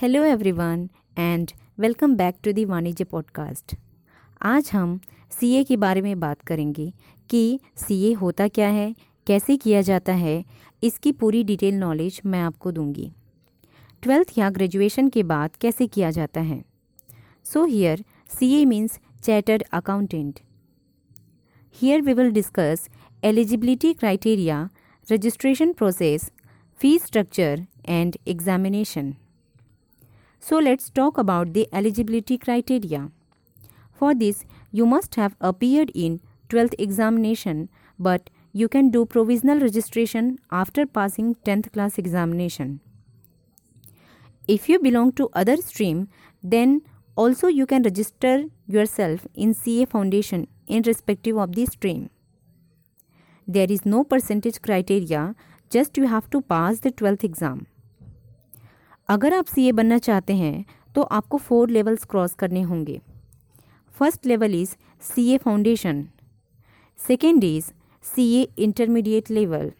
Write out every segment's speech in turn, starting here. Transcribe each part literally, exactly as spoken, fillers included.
Hello everyone and welcome back to the Vanijya podcast. आज हम CA के बारे में बात करेंगे कि सीए होता क्या है, कैसे किया जाता है, इसकी पूरी डिटेल नॉलेज मैं आपको दूंगी। ट्वेल्थ या ग्रेजुएशन के बाद कैसे किया जाता है। So here CA means chartered accountant. Here we will discuss eligibility criteria, registration process, fee structure and examination. So let's talk about the eligibility criteria. For this, you must have appeared in twelfth examination, but you can do provisional registration after passing tenth class examination. If you belong to other stream, then also you can register yourself in C A Foundation in respective of the stream. There is no percentage criteria, just you have to pass the twelfth exam. अगर आप CA बनना चाहते हैं तो आपको four levels cross करने होंगे। First level is CA foundation, second is CA intermediate level,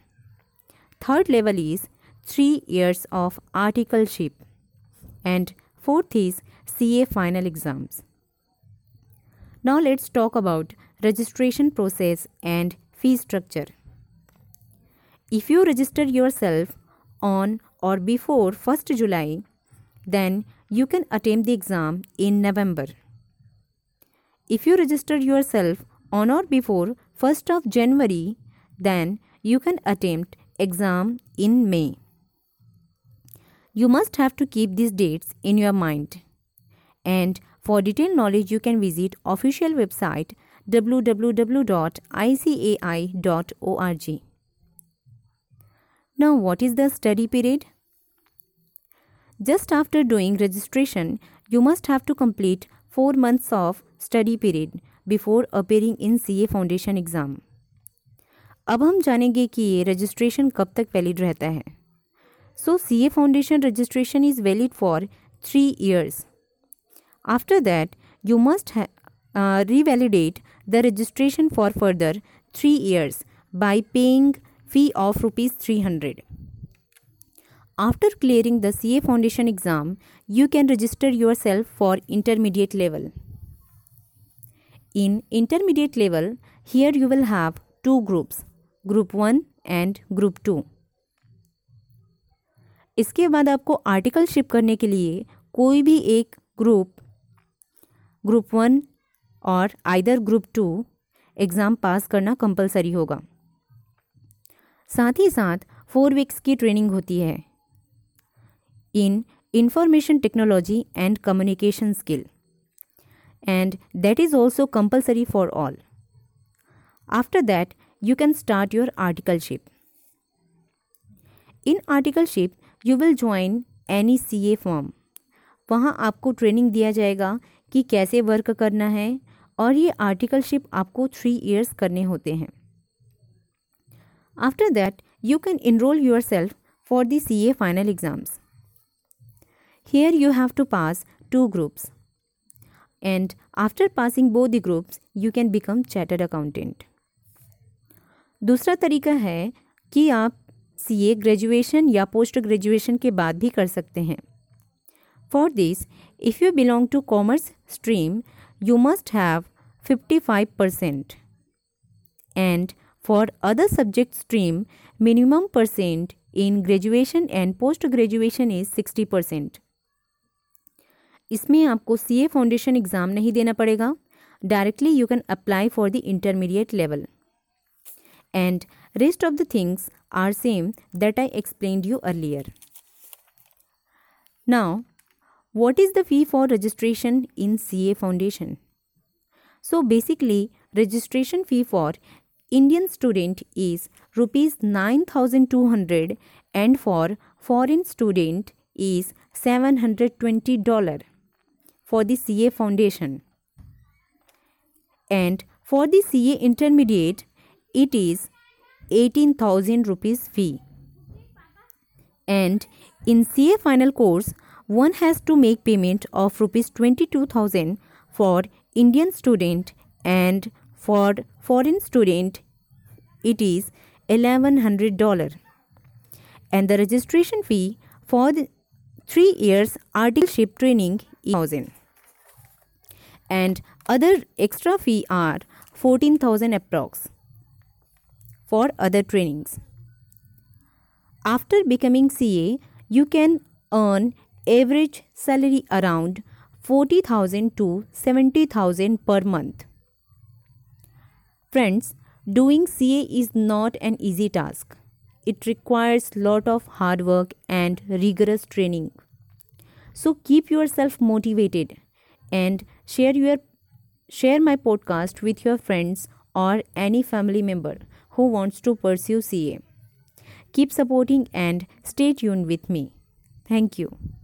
third level is three years of articleship and fourth is CA final exams. Now let's talk about registration process and fee structure. If you register yourself on or before first of July, then you can attempt the exam in November. If you register yourself on or before first of January, then you can attempt exam in May. You must have to keep these dates in your mind. And for detailed knowledge, you can visit official website w w w dot i c a i dot org. Now what is the study period? Just after doing registration, you must have to complete four months of study period before appearing in C A Foundation exam. अब हम जानेंगे कि ये registration कब तक valid रहता है। So C A Foundation registration is valid for three years. After that, you must ha- uh, revalidate the registration for further three years by paying fee of rupees three hundred. After clearing the C A Foundation exam, you can register yourself for intermediate level. In intermediate level, here you will have two groups, Group one and Group two. इसके बाद आपको articleship करने के लिए कोई भी एक group, group one और either group two exam pass करना कंपलसरी होगा। साथ ही साथ फोर वीक्स की ट्रेनिंग होती है in information technology and communication skill and that is also compulsory for all. After that you can start your articleship. In articleship you will join any C A firm. वहाँ आपको training दिया जाएगा कि कैसे work करना है और ये आर्टिकलशिप आपको थ्री इयर्स करने होते हैं। After that, you can enroll yourself for the C A final exams. Here you have to pass two groups. And after passing both the groups, you can become chartered accountant. दूसरा तरीका है कि आप C A graduation या post graduation के बाद भी कर सकते हैं. For this, if you belong to commerce stream, you must have fifty-five percent. And for other subject stream, minimum percent in graduation and post-graduation is sixty percent. इसमें आपको C A Foundation exam नहीं देना पड़ेगा. Directly you can apply for the intermediate level. And rest of the things are same that I explained you earlier. Now, what is the fee for registration in C A Foundation? So basically, registration fee for Indian student is rupees nine thousand two hundred and for foreign student is seven hundred twenty dollars for the C A Foundation. And for the C A Intermediate, it is eighteen thousand rupees fee. And in C A Final course, one has to make payment of rupees twenty-two thousand for Indian student and for foreign student, it is eleven hundred dollars, and the registration fee for the three years articleship training is one thousand and other extra fee are fourteen thousand approx for other trainings. After becoming C A, you can earn average salary around forty thousand to seventy thousand per month. Friends, doing C A is not an easy task. It requires lot of hard work and rigorous training. So keep yourself motivated and share your share my podcast with your friends or any family member who wants to pursue C A. Keep supporting and stay tuned with me. Thank you.